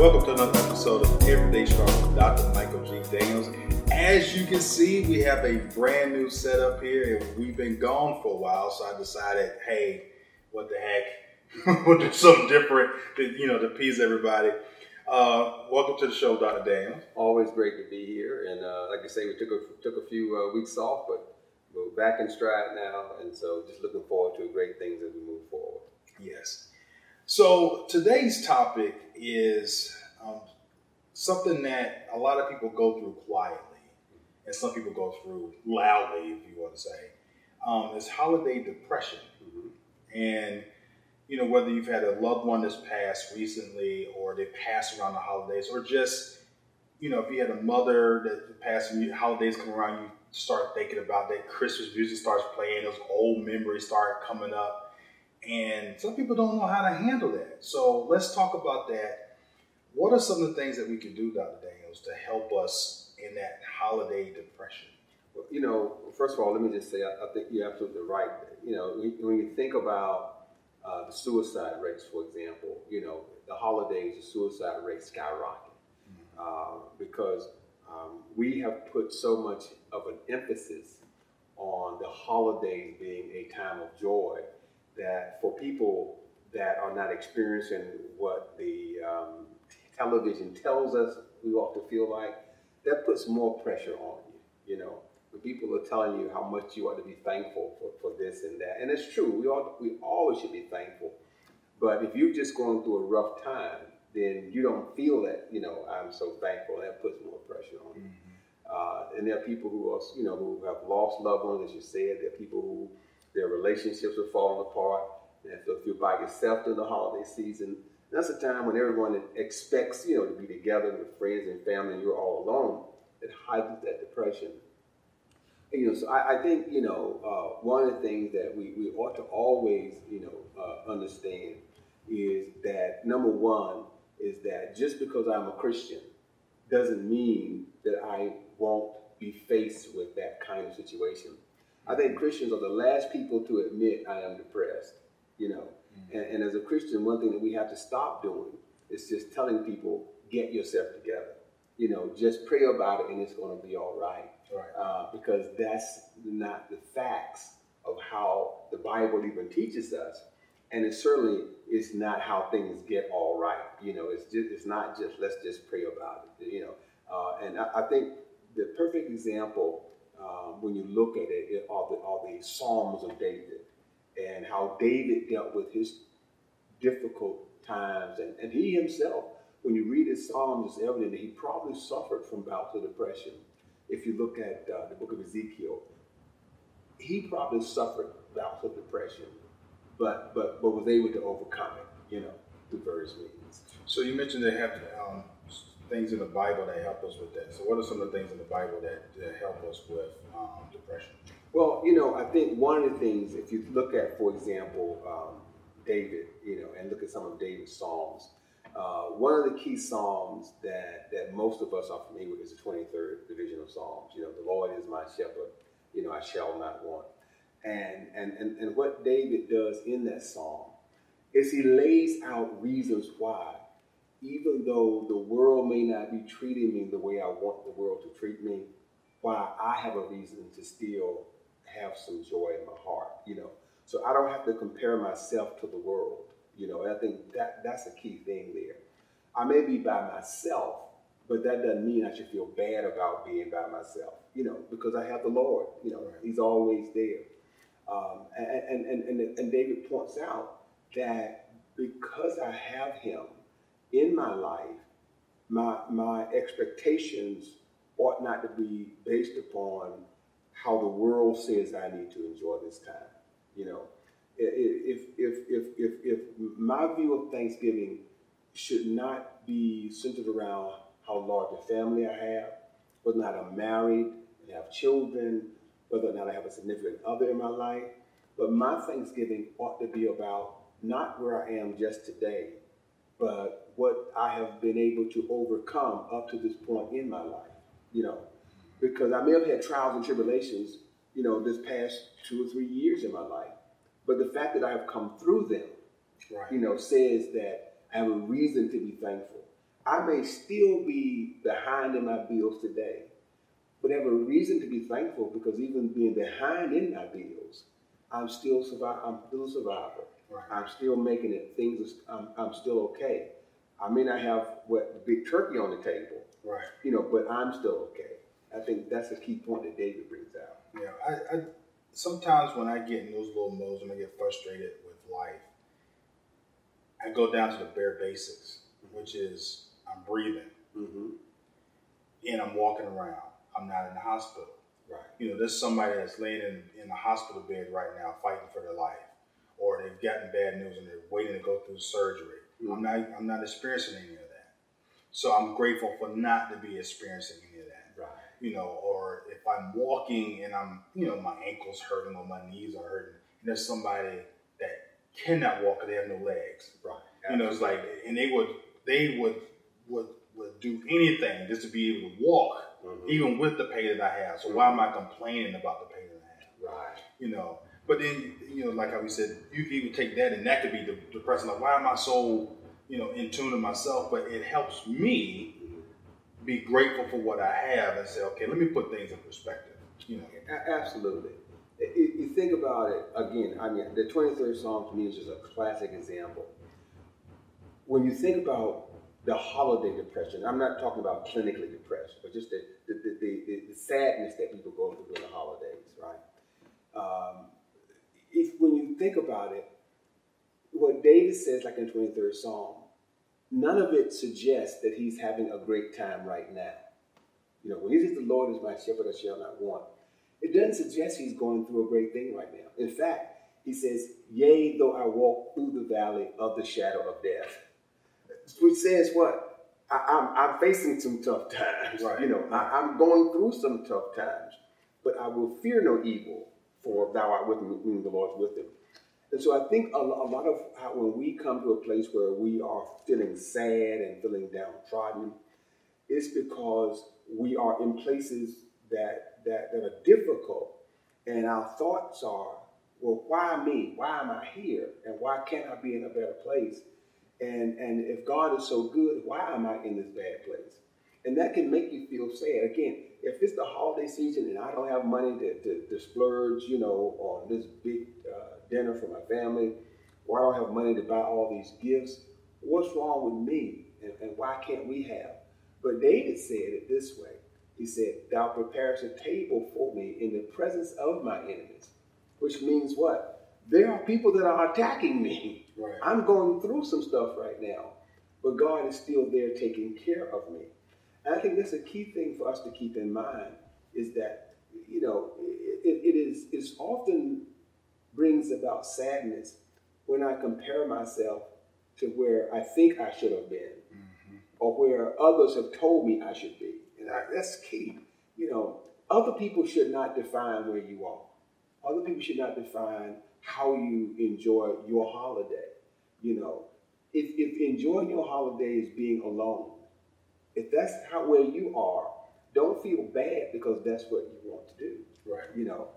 Welcome to another episode of Everyday Strong with Dr. Michael G. Daniels. As you can see, we have a brand new setup here, and we've been gone for a while, so I decided, hey, what the heck, we'll do something different to appease everybody. Welcome to the show, Dr. Daniels. Always great to be here, and like I say, we took a few weeks off, but we're back in stride now, and so just looking forward to great things as we move forward. Yes. So today's topic is something that a lot of people go through quietly, and some people go through loudly, if you want to say. It's holiday depression. Mm-hmm. And, whether you've had a loved one that's passed recently, or they passed around the holidays, or just, if you had a mother that passed and holidays come around, you start thinking about that. Christmas music starts playing, those old memories start coming up. And some people don't know how to handle that. So let's talk about that. What are some of the things that we can do, Dr. Daniels, to help us in that holiday depression? Well, first of all, let me just say, I think you're absolutely right. When you think about the suicide rates, for example, the holidays, the suicide rates skyrocket. Mm-hmm. Because we have put so much of an emphasis on the holidays being a time of joy, that for people that are not experiencing what the television tells us we ought to feel like, that puts more pressure on you. When people are telling you how much you ought to be thankful for this and that, and it's true, we always should be thankful. But if you're just going through a rough time, then you don't feel that, I'm so thankful, that puts more pressure on you. Mm-hmm. And there are people who are, who have lost loved ones, as you said. There are people who their relationships are falling apart. And so if you're by yourself during the holiday season, that's a time when everyone expects, to be together with friends and family, and you're all alone. It heightens that depression. And, so I think, one of the things that we ought to always, understand is that, number one, is that just because I'm a Christian doesn't mean that I won't be faced with that kind of situation. I think Christians are the last people to admit I am depressed, Mm-hmm. And as a Christian, one thing that we have to stop doing is just telling people, get yourself together. Just pray about it and it's going to be all right. Right. Because that's not the facts of how the Bible even teaches us. And it certainly is not how things get all right. It's not just, let's just pray about it, And I think the perfect example, when you look at it, all the Psalms of David, and how David dealt with his difficult times, and he himself, when you read his Psalms, it's evident that he probably suffered from bouts of depression. If you look at the book of Ezekiel, he probably suffered bouts of depression, but was able to overcome it, through various means. So you mentioned they have things in the Bible that help us with that. So what are some of the things in the Bible that help us with depression? Well, I think one of the things, if you look at, for example, David, and look at some of David's Psalms, one of the key Psalms that most of us are familiar with is the 23rd division of Psalms. The Lord is my shepherd, I shall not want. And what David does in that Psalm is he lays out reasons why, even though the world may not be treating me the way I want the world to treat me, why I have a reason to still have some joy in my heart, So I don't have to compare myself to the world, And I think that's a key thing there. I may be by myself, but that doesn't mean I should feel bad about being by myself, Because I have the Lord, He's always there. And David points out that because I have Him in my life, my expectations ought not to be based upon how the world says I need to enjoy this time. If my view of Thanksgiving should not be centered around how large a family I have, whether or not I'm married and have children, whether or not I have a significant other in my life, but my Thanksgiving ought to be about not where I am just today, but what I have been able to overcome up to this point in my life, because I may have had trials and tribulations, this past 2 or 3 years in my life, but the fact that I have come through them, says that I have a reason to be thankful. I may still be behind in my bills today, but have a reason to be thankful because even being behind in my bills, I'm still a survivor. Right. I'm still making it. I'm still okay. I may not have what big turkey on the table, right? But I'm still okay. I think that's a key point that David brings out. Yeah, I sometimes when I get in those little modes, when I get frustrated with life, I go down to the bare basics, which is I'm breathing, and I'm walking around. I'm not in the hospital. Right. There's somebody that's laying in the hospital bed right now fighting for their life, or they've gotten bad news and they're waiting to go through surgery. Mm-hmm. I'm not experiencing any of that. So I'm grateful for not to be experiencing any of that. Right. Or if I'm walking and I'm, my ankle's hurting or my knees are hurting, and there's somebody that cannot walk because they have no legs. Right. It's like, and they would do anything just to be able to walk, even with the pain that I have. So why am I complaining about the pain that I have? Right. But then, like how we said, you can even take that and that could be depressing. Like, why am I so, in tune with myself? But it helps me be grateful for what I have and say, okay, let me put things in perspective. Absolutely. You think about it again. I mean, the 23rd Psalm to me is just a classic example. When you think about the holiday depression, I'm not talking about clinically depressed, but just the sadness that people go through during the holidays, right? When you think about it, what David says, like in the 23rd Psalm, none of it suggests that he's having a great time right now. When he says, the Lord is my shepherd, I shall not want. It doesn't suggest he's going through a great thing right now. In fact, he says, yea, though I walk through the valley of the shadow of death. Which says what? I'm facing some tough times. Right. I'm going through some tough times. But I will fear no evil, for thou art with me, meaning the Lord's with him. And so I think a lot of how when we come to a place where we are feeling sad and feeling downtrodden, it's because we are in places that are difficult. And our thoughts are, well, why me? Why am I here? And why can't I be in a better place? And if God is so good, why am I in this bad place? And that can make you feel sad. Again, if it's the holiday season and I don't have money to splurge, on this big dinner for my family, or I don't have money to buy all these gifts, what's wrong with me? And why can't we have? But David said it this way. He said, thou preparest a table for me in the presence of my enemies, which means what? There are people that are attacking me. Right. I'm going through some stuff right now, but God is still there taking care of me. And I think that's a key thing for us to keep in mind is that, it often brings about sadness when I compare myself to where I think I should have been or where others have told me I should be. And that's key. Other people should not define where you are. Other people should not define how you enjoy your holiday. If enjoying your holiday is being alone, if that's where you are, don't feel bad because that's what you want to do. Right.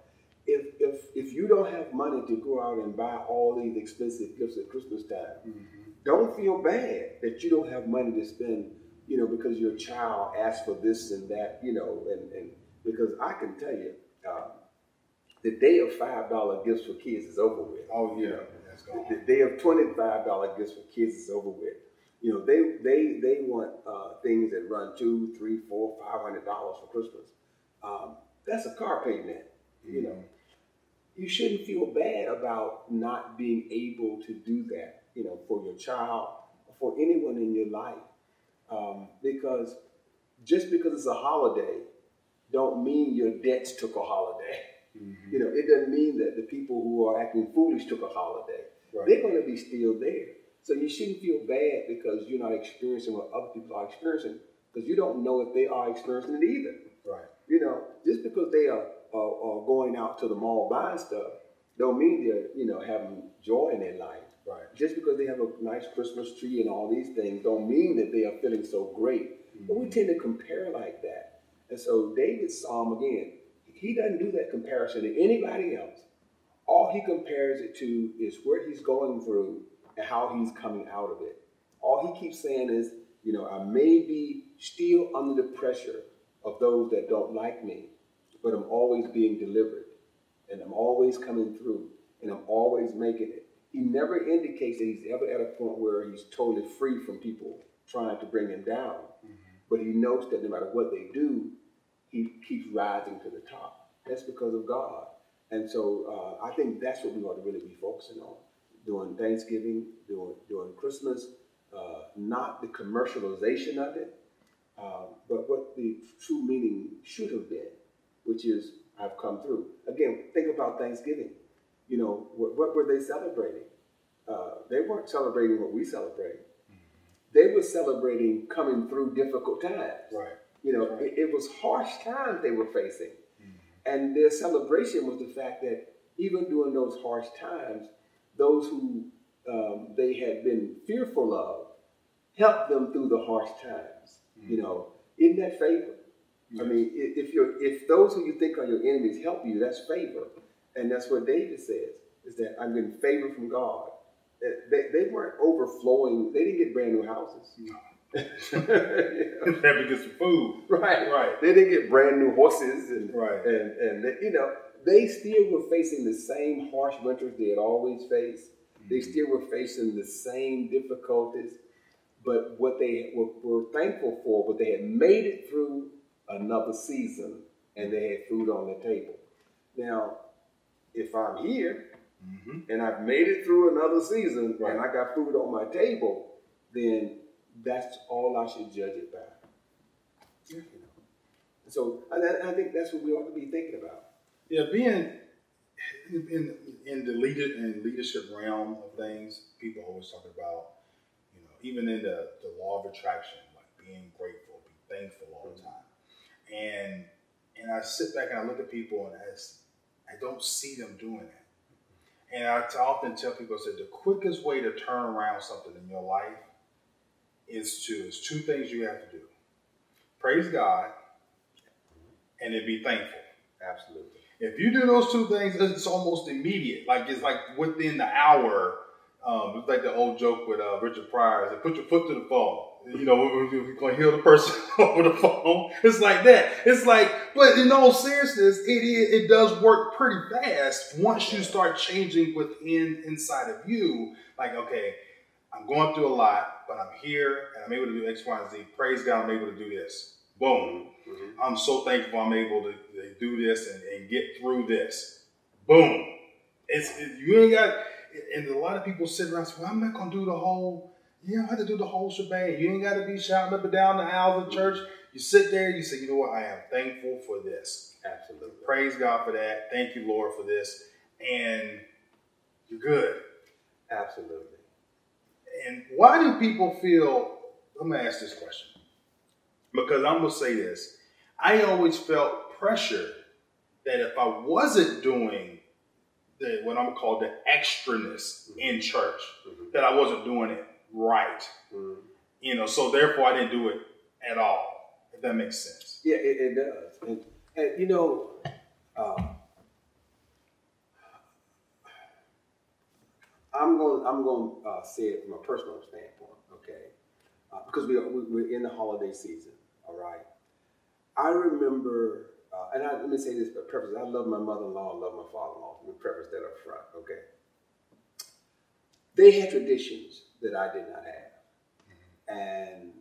If you don't have money to go out and buy all these expensive gifts at Christmas time, don't feel bad that you don't have money to spend, because your child asked for this and that, and because I can tell you, the day of $5 gifts for kids is over with. Oh, yeah. That's gone. The day of $25 gifts for kids is over with. They want things that run $200, $300, $400, $500 for Christmas. That's a car payment. You shouldn't feel bad about not being able to do that. For your child, or for anyone in your life, because just because it's a holiday, don't mean your debts took a holiday. It doesn't mean that the people who are acting foolish took a holiday. Right. They're going to be still there. So you shouldn't feel bad because you're not experiencing what other people are experiencing because you don't know if they are experiencing it either. Right. Just because they are going out to the mall buying stuff don't mean they're, having joy in their life. Right. Just because they have a nice Christmas tree and all these things don't mean that they are feeling so great. But we tend to compare like that. And so David's Psalm, again, he doesn't do that comparison to anybody else. All he compares it to is where he's going through and how he's coming out of it. All he keeps saying is, You know, I may be still under the pressure of those that don't like me, but I'm always being delivered, and I'm always coming through, and I'm always making it. He never indicates that he's ever at a point where he's totally free from people trying to bring him down. Mm-hmm. But he knows that no matter what they do, he keeps rising to the top. That's because of God. And so I think that's what we ought to really be focusing on. Doing Thanksgiving, doing Christmas, not the commercialization of it, but what the true meaning should have been, which is, I've come through. Again, think about Thanksgiving. You know, what were they celebrating? They weren't celebrating what we celebrate. Mm-hmm. They were celebrating coming through difficult times. Right. You know, right. It was harsh times they were facing. Mm-hmm. And their celebration was the fact that even during those harsh times, those who they had been fearful of helped them through the harsh times. Mm-hmm. You know, isn't that favor? Yes. I mean, if those who you think are your enemies help you, that's favor. And that's what David says, is that I'm getting favor from God. They weren't overflowing. They didn't get brand new houses. No. They had to get some food. Right. Right. They didn't get brand new horses. And, right. And they, you know, they still were facing the same harsh winters they had always faced. Mm-hmm. They still were facing the same difficulties. But what they were thankful for, what they had made it through another season, and they had food on the table. Now, if I'm here, mm-hmm. and I've made it through another season, right. and I got food on my table, then that's all I should judge it by. Yeah. You know? So I think that's what we ought to be thinking about. Yeah, being in the leadership realm of things, people always talk about, you know, even in the law of attraction, like being grateful, be thankful all mm-hmm. the time. And I sit back and I look at people and I don't see them doing that. And I often tell people, I said, the quickest way to turn around something in your life is two things you have to do. Praise God and then be thankful. Absolutely. If you do those two things, it's almost immediate. Like it's like within the hour. It's like the old joke with Richard Pryor, is put your foot to the phone. You know, we're going to heal the person over the phone. It's like that. It's like, but in all seriousness, it does work pretty fast once you start changing inside of you. Like, okay, I'm going through a lot, but I'm here and I'm able to do X, Y, and Z. Praise God, I'm able to do this. Boom. Mm-hmm. I'm so thankful I'm able to do this and get through this. Boom. You ain't got, and a lot of people sit around and say, well, I'm not going to do the whole. You don't have to do the whole shebang. You ain't got to be shouting up and down the aisles of church. You sit there, you say, you know what? I am thankful for this. Absolutely. Praise God for that. Thank you, Lord, for this. And you're good. Absolutely. And why do people feel, I'm going to ask this question. Because I'm going to say this. I always felt pressure that if I wasn't doing what I'm going to call the extraness mm-hmm. in church, mm-hmm. that I wasn't doing it. Right. Mm-hmm. You know, so therefore I didn't do it at all, if that makes sense. Yeah, it does. And you know, I'm going to say it from a personal standpoint, okay? Because we're in the holiday season, all right? I remember, and let me say this by preface, I love my mother-in-law, I love my father-in-law. Let me preface that up front, okay? They had traditions that I did not have. Mm-hmm. And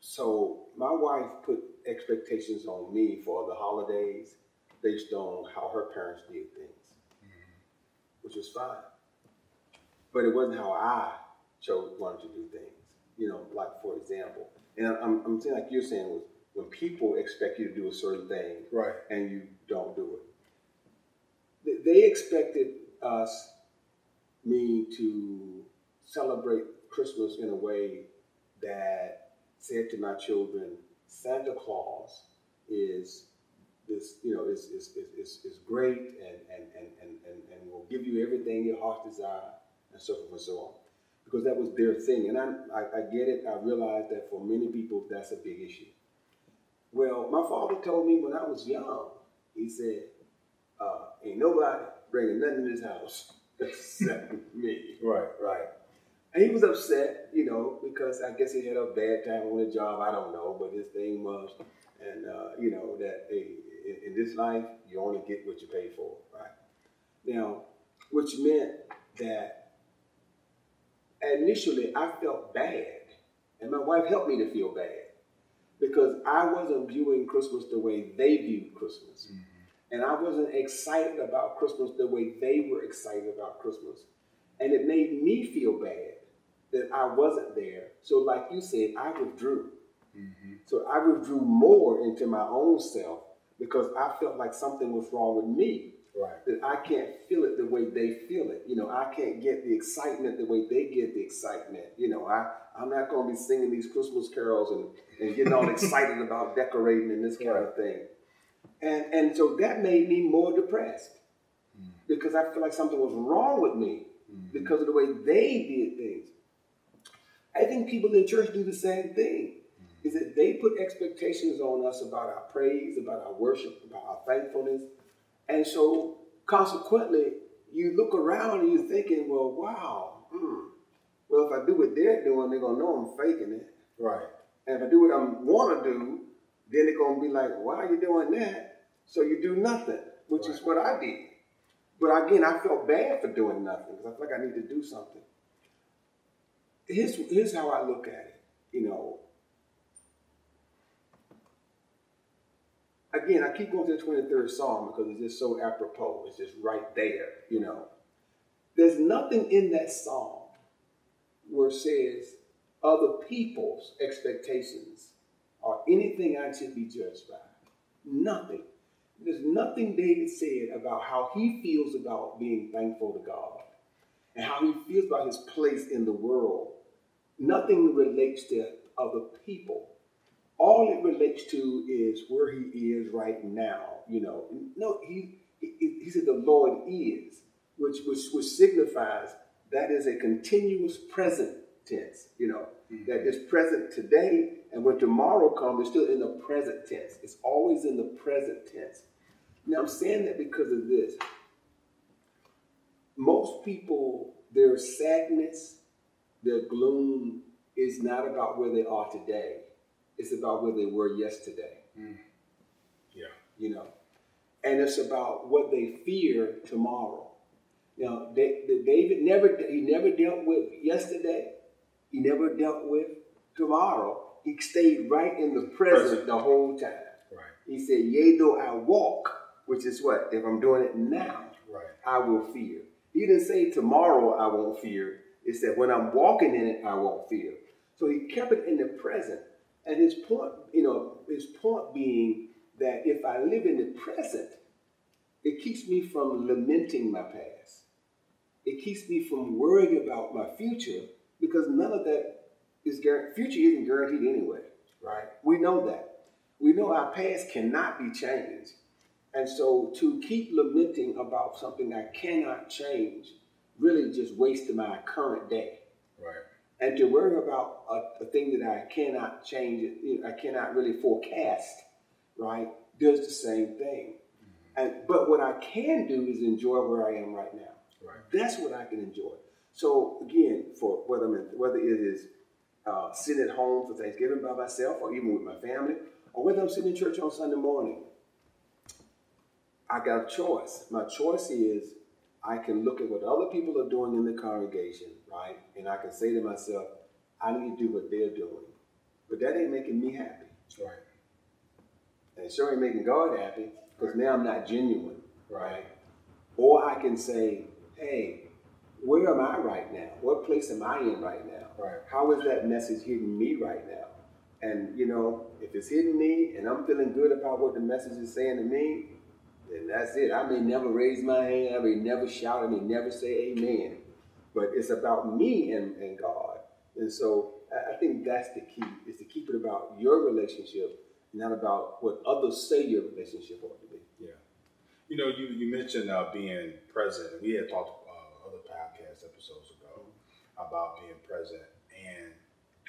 so my wife put expectations on me for the holidays based on how her parents did things, mm-hmm. which was fine. But it wasn't how I wanted to do things. You know, like for example, and I'm saying like you're saying, was when people expect you to do a certain thing right. and you don't do it. They expected me to celebrate Christmas in a way that said to my children, Santa Claus is this, you know, is great and will give you everything your heart desires and so forth and so on. Because that was their thing. And I get it, I realize that for many people that's a big issue. Well, my father told me when I was young, he said, ain't nobody bringing nothing to this house except me. Right. And he was upset, you know, because I guess he had a bad time on the job. I don't know, but his thing was, and you know, that hey, in this life, you only get what you pay for, right? Now, which meant that initially I felt bad, and my wife helped me to feel bad because I wasn't viewing Christmas the way they viewed Christmas. Mm-hmm. And I wasn't excited about Christmas the way they were excited about Christmas. And it made me feel bad that I wasn't there. So like you said, I withdrew. Mm-hmm. So I withdrew more into my own self because I felt like something was wrong with me. Right. That I can't feel it the way they feel it. You know, I can't get the excitement the way they get the excitement. You know, I'm not going to be singing these Christmas carols and getting all excited about decorating and this kind of thing. And so that made me more depressed because I feel like something was wrong with me because of the way they did things. I think people in church do the same thing, is that they put expectations on us about our praise, about our worship, about our thankfulness. And so, consequently, you look around and you're thinking, well, wow, well, if I do what they're doing, they're going to know I'm faking it. Right. And if I do what I want to do, then they're going to be like, why are you doing that? So you do nothing, which is what I did. But again, I felt bad for doing nothing because I feel like I need to do something. Here's how I look at it, you know. Again, I keep going to the 23rd Psalm because it's just so apropos. It's just right there, you know. There's nothing in that Psalm where it says other people's expectations or anything I should be judged by. Nothing. There's nothing David said about how he feels about being thankful to God and how he feels about his place in the world. Nothing relates to other people. All it relates to is where he is right now. You know, no, he said the Lord is, which signifies that is a continuous present tense. You know, that is present today, and when tomorrow comes, it's still in the present tense. It's always in the present tense. Now I'm saying that because of this. Most people, their sadness, their gloom is not about where they are today. It's about where they were yesterday. Mm. Yeah. You know, and it's about what they fear tomorrow. Now, David never dealt with yesterday. He never dealt with tomorrow. He stayed right in the present the whole time. Right. He said, yea, though I walk, which is what? If I'm doing it now, I will fear. He didn't say tomorrow I won't fear. It's that when I'm walking in it, I won't fear. So he kept it in the present. And his point, you know, his point being that if I live in the present, it keeps me from lamenting my past. It keeps me from worrying about my future because none of that is guaranteed. Future isn't guaranteed anyway, right? We know that. We know our past cannot be changed. And so to keep lamenting about something I cannot change really just wasted my current day. Right. And to worry about a thing that I cannot change, you know, I cannot really forecast, right, does the same thing. Mm-hmm. But what I can do is enjoy where I am right now. Right. That's what I can enjoy. So again, for whether it is sitting at home for Thanksgiving by myself or even with my family, or whether I'm sitting in church on Sunday morning, I got a choice. My choice is I can look at what other people are doing in the congregation, right? And I can say to myself, I need to do what they're doing. But that ain't making me happy. Right. And it sure ain't making God happy, because now I'm not genuine, right? Or I can say, hey, where am I right now? What place am I in right now? Right. How is that message hitting me right now? And, you know, if it's hitting me and I'm feeling good about what the message is saying to me, and that's it. I may never raise my hand. I may never shout. I may never say amen. But it's about me and God. And so I think that's the key, is to keep it about your relationship, not about what others say your relationship ought to be. Yeah. You know, you mentioned being present. We had talked other podcast episodes ago about being present. And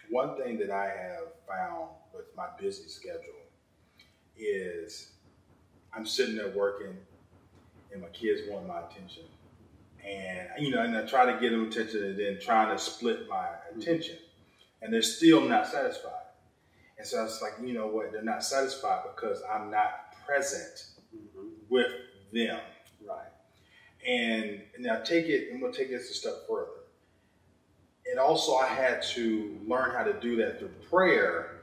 one thing that I have found with my busy schedule is I'm sitting there working and my kids want my attention And, and I try to get them attention and then trying to split my attention. And they're still not satisfied. And so I was like, you know what? They're not satisfied because I'm not present with them. Right. And now take it, and we'll take this a step further. And also I had to learn how to do that through prayer.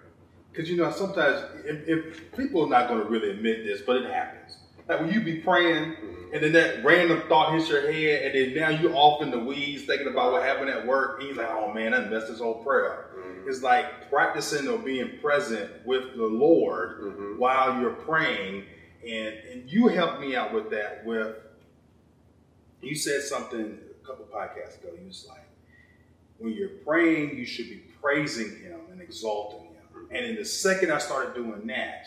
Because, sometimes if people are not going to really admit this, but it happens. Like when you be praying, and then that random thought hits your head, and then now you're off in the weeds thinking about what happened at work, and you're like, oh man, I messed this whole prayer. It's like practicing or being present with the Lord while you're praying. And you helped me out with that. With you said something a couple podcasts ago. You was like, when you're praying, you should be praising Him and exalting Him. And in the second I started doing that,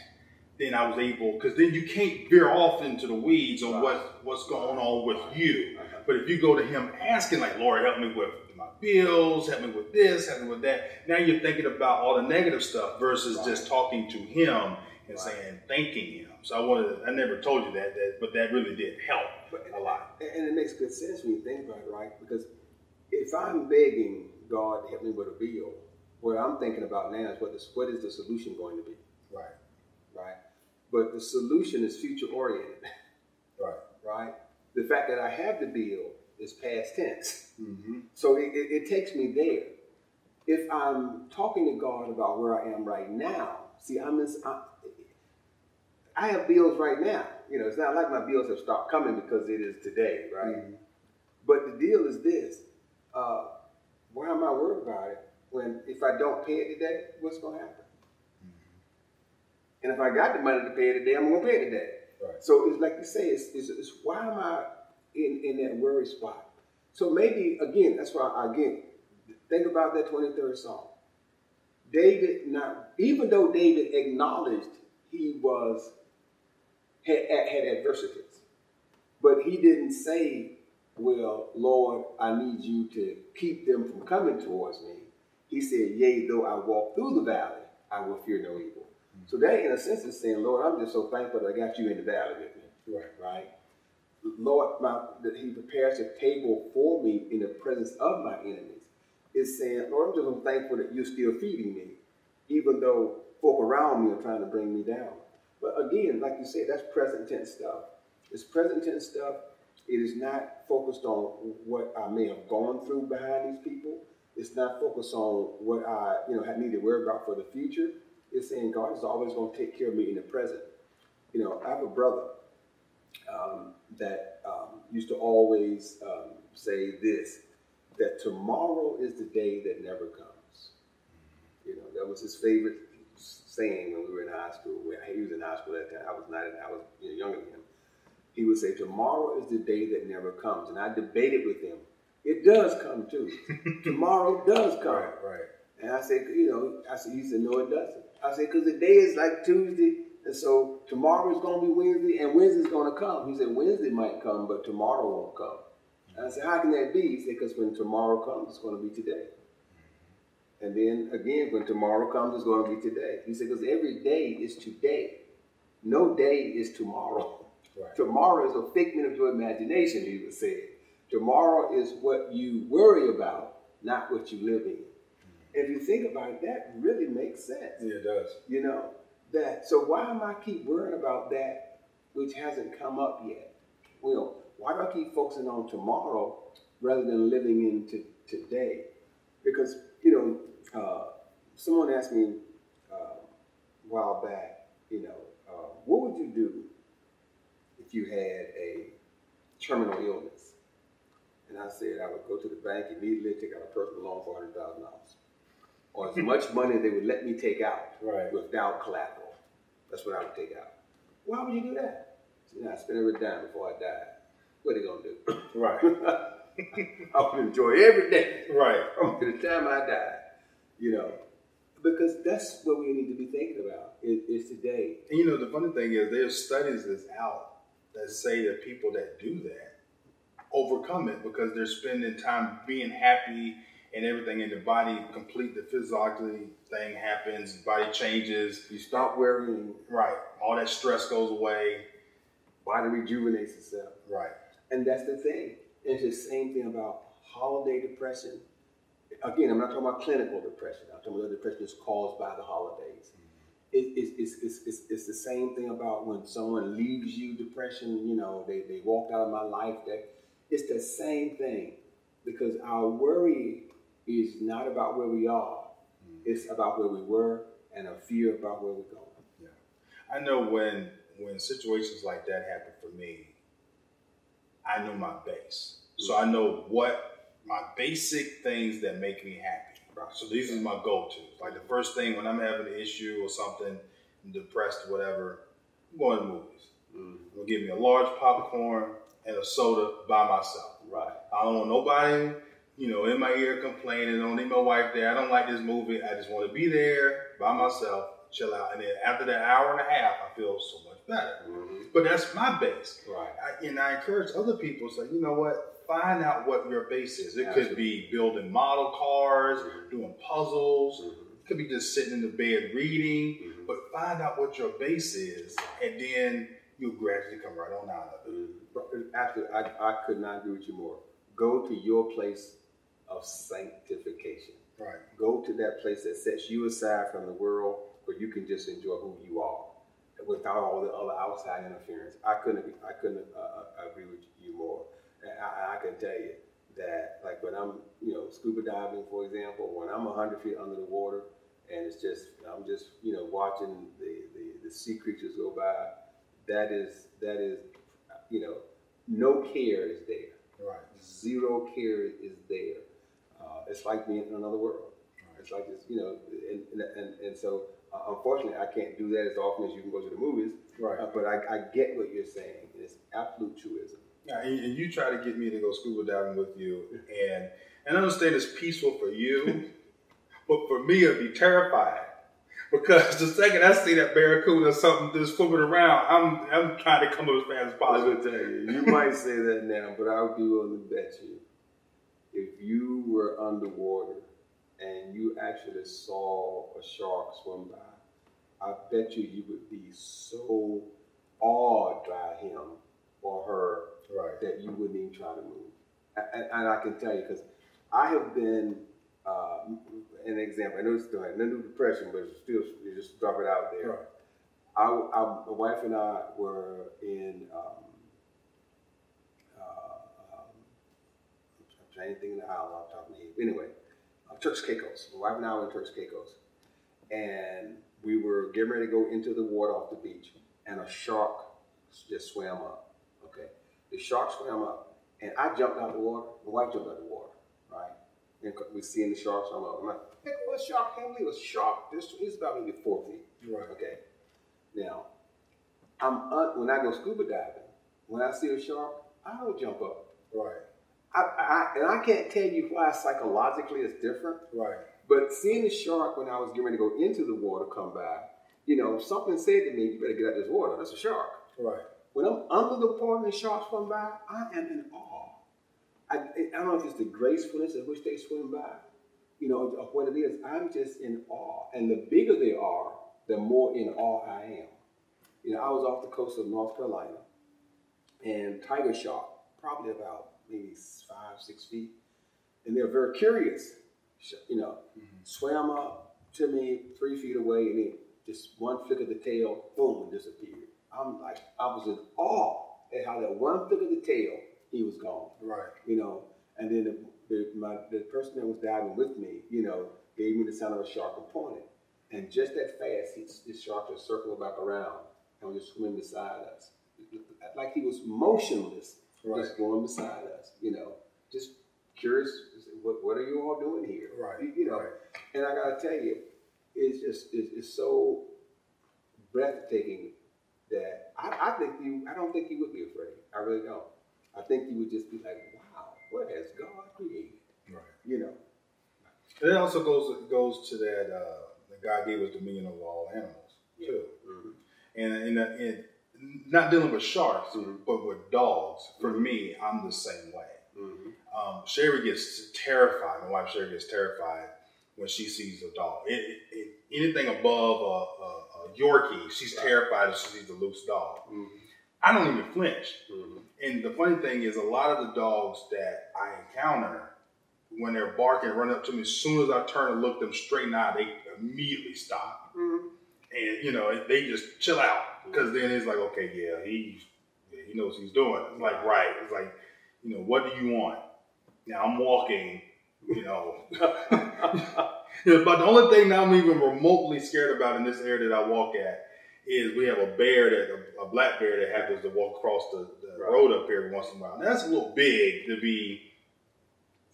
then I was able, because then you can't veer off into the weeds on what's going on with you. But if you go to Him asking, like, Lord, help me with my bills, help me with this, help me with that. Now you're thinking about all the negative stuff versus just talking to Him and saying, thanking Him. So I never told you that, but that really did help a lot. And it makes good sense when you think about it, right? Because if I'm begging God to help me with a bill, what I'm thinking about now is what is the solution going to be? Right. Right. But the solution is future oriented. Right. Right. The fact that I have the bill is past tense. So it takes me there. If I'm talking to God about where I am right now, see, I have bills right now. It's not like my bills have stopped coming because it is today, right? But the deal is this: why am I worried about it? When if I don't pay it today, what's going to happen? And if I got the money to pay it today, I'm going to pay it today. Right. So it's like you say, it's why am I in that worry spot? So maybe, again, that's why, think about that 23rd Psalm. Even though David acknowledged he had adversities, but he didn't say, well, Lord, I need you to keep them from coming towards me. He said, yea, though I walk through the valley, I will fear no evil. So that, in a sense, is saying, Lord, I'm just so thankful that I got you in the valley with me. Right. Right? Lord, that He prepares a table for me in the presence of my enemies. It's saying, Lord, I'm just so thankful that you're still feeding me, even though folk around me are trying to bring me down. But again, like you said, that's present tense stuff. It's present tense stuff. It is not focused on what I may have gone through behind these people. It's not focused on what I, I need to worry about for the future. It's saying God is always going to take care of me in the present. I have a brother that used to always say this, that tomorrow is the day that never comes. That was his favorite saying when we were in high school. He was in high school at that time. I was younger than him. He would say, tomorrow is the day that never comes. And I debated with him. It does come too. Tomorrow does come. Right, right. And I said, he said, no, it doesn't. I said, because the day is like Tuesday, and so tomorrow is going to be Wednesday, and Wednesday's going to come. He said, Wednesday might come, but tomorrow won't come. And I said, how can that be? He said, because when tomorrow comes, it's going to be today. And then again, when tomorrow comes, it's going to be today. He said, because every day is today. No day is tomorrow. Right. Tomorrow is a figment of your imagination, he would say. Tomorrow is what you worry about, not what you live in. If you think about it, that really makes sense. Yeah, it does. So why am I keep worrying about that which hasn't come up yet? Why do I keep focusing on tomorrow rather than living in today? Because, someone asked me a while back, what would you do if you had a terminal illness? And I said I would go to the bank immediately, take out a personal loan for $100,000. Or as much money they would let me take out without collateral. That's what I would take out. Why would you do that? I spent every dime before I died. What are they going to do? I'm going to enjoy every day. Right. Until the time I die. Because that's what we need to be thinking about is today. And the funny thing is there's studies that's out that say that people that do that overcome it because they're spending time being happy and everything in the body, complete the physiology thing happens, body changes. You stop worrying. Right. All that stress goes away. Body rejuvenates itself. Right. And that's the thing. It's the same thing about holiday depression. Again, I'm not talking about clinical depression. I'm talking about the depression that's caused by the holidays. It's the same thing about when someone leaves you, depression, you know, they walked out of my life. It's the same thing, because our worry is not about where we are. It's about where we were and a fear about where we're going. Yeah. I know when situations like that happen for me, I know my base. So I know what my basic things that make me happy. Right. So these are my go-tos. Like the first thing when I'm having an issue or something, I'm depressed or whatever, I'm going to movies. Mm-hmm. They'll give me a large popcorn and a soda by myself. Right. I don't want nobody, you know, in my ear complaining. I don't need my wife there. I don't like this movie. I just want to be there by myself, chill out. And then after that hour and a half, I feel so much better. Mm-hmm. But that's my base. Right. And I encourage other people to say, you know what? Find out what your base is. It could be building model cars, doing puzzles. It could be just sitting in the bed reading. But find out what your base is, and then you'll gradually come right on out of it. Absolutely. I could not agree with you more. Go to your place of sanctification. Right. Go to that place that sets you aside from the world, where you can just enjoy who you are without all the other outside interference. I couldn't agree with you more. I can tell you that, like when I'm, you know, scuba diving, for example, when I'm 100 feet under the water and it's just, I'm just, you know, watching the sea creatures go by, that is, you know, no care is there. Right. Zero care is there. It's like being in another world. Right. It's like this, you know, and so unfortunately I can't do that as often as you can go to the movies. Right. But I get what you're saying. It's absolute truism. Yeah, and you try to get me to go scuba diving with you, and I understand it's peaceful for you, but for me it'd be terrifying, because the second I see that barracuda or something just swimming around, I'm trying to come up as fast as possible. I tell you, you might say that now, but I would be willing to bet you, if you were underwater and you actually saw a shark swim by, I bet you would be so awed by him or her. Right. That you wouldn't even try to move. And I can tell you, because I have been, an example, I know it's still had nothing to do with depression, but it's still, you just drop it out there. Right. My wife and I were in, I'm trying to think of the island off the top of my head. Anyway, Turks and Caicos. My wife and I were in Turks and Caicos. And we were getting ready to go into the water off the beach, and a shark just swam up. Okay. The shark swam up, and I jumped out of the water. My wife jumped out of the water, right? And we're seeing the shark swim up. I'm like, hey, what shark? I can't believe a shark. This is about maybe 4 feet. Right. Okay. Now, when I go scuba diving, when I see a shark, I don't jump up. Right. I can't tell you why psychologically it's different. Right. But seeing the shark when I was getting ready to go into the water come by, you know, something said to me, you better get out of this water. That's a shark. Right. When I'm under the water and sharks swim by, I am in awe. I don't know if it's the gracefulness in which they swim by, you know, or what it is. I'm just in awe. And the bigger they are, the more in awe I am. You know, I was off the coast of North Carolina, and tiger shark, probably about maybe 5-6 feet. And they're very curious, you know, swam up to me 3 feet away, and then just one flick of the tail, boom, disappeared. I'm like, I was in awe at how that one flick of the tail, he was gone. Right. You know, and then the person that was diving with me, you know, gave me the sound of a shark opponent. And just that fast, this shark just circled back around and was just swimming beside us. Like he was motionless, right. Just going beside us, you know, just curious, what are you all doing here? Right. You know, right. And I got to tell you, it's just, it's so breathtaking. That I don't think you would be afraid. I really don't. I think you would just be like, wow, what has God created? Right. You know. And it also goes to that God gave us dominion over all animals, too. Mm-hmm. And not dealing with sharks, but with dogs. For me, I'm the same way. Mm-hmm. Sherry gets terrified. My wife Sherry gets terrified when she sees a dog. Anything above a Yorkie, she's terrified if she sees a loose dog. Mm-hmm. I don't even flinch. Mm-hmm. And the funny thing is, a lot of the dogs that I encounter, when they're barking, run up to me. As soon as I turn and look them straight in the eye, they immediately stop. Mm-hmm. And, you know, they just chill out. Because then it's like, okay, yeah, he knows what he's doing. It's like, right. It's like, you know, what do you want? Now I'm walking, you know. But the only thing that I'm even remotely scared about in this area that I walk at is we have a bear, a black bear that happens to walk across the right. road up here every once in a while. Now, that's a little big to be,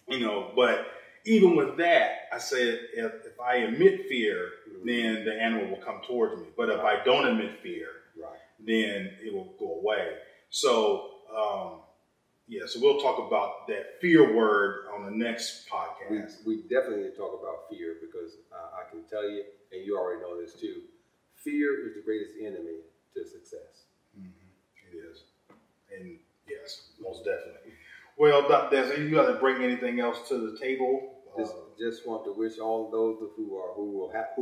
you know, but even with that, I said, if I emit fear, mm-hmm. then the animal will come towards me. But if I don't emit fear, right. then it will go away. So, so we'll talk about that fear word on the next podcast. We definitely need to talk about fear because I can tell you, and you already know this too, fear is the greatest enemy to success. Mm-hmm. It is. And yes, most definitely. Well, Dr. Desmond, you got to bring anything else to the table? Just want to wish all those who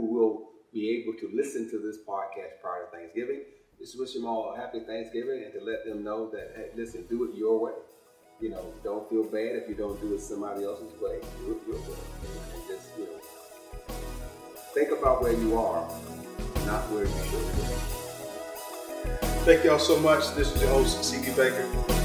will be able to listen to this podcast prior to Thanksgiving. Just wish them all a happy Thanksgiving and to let them know that, hey, listen, do it your way. You know, don't feel bad if you don't do it somebody else's way. Do it your way. And just, you know, think about where you are, not where you should be. Thank y'all so much. This is your host, CB Baker.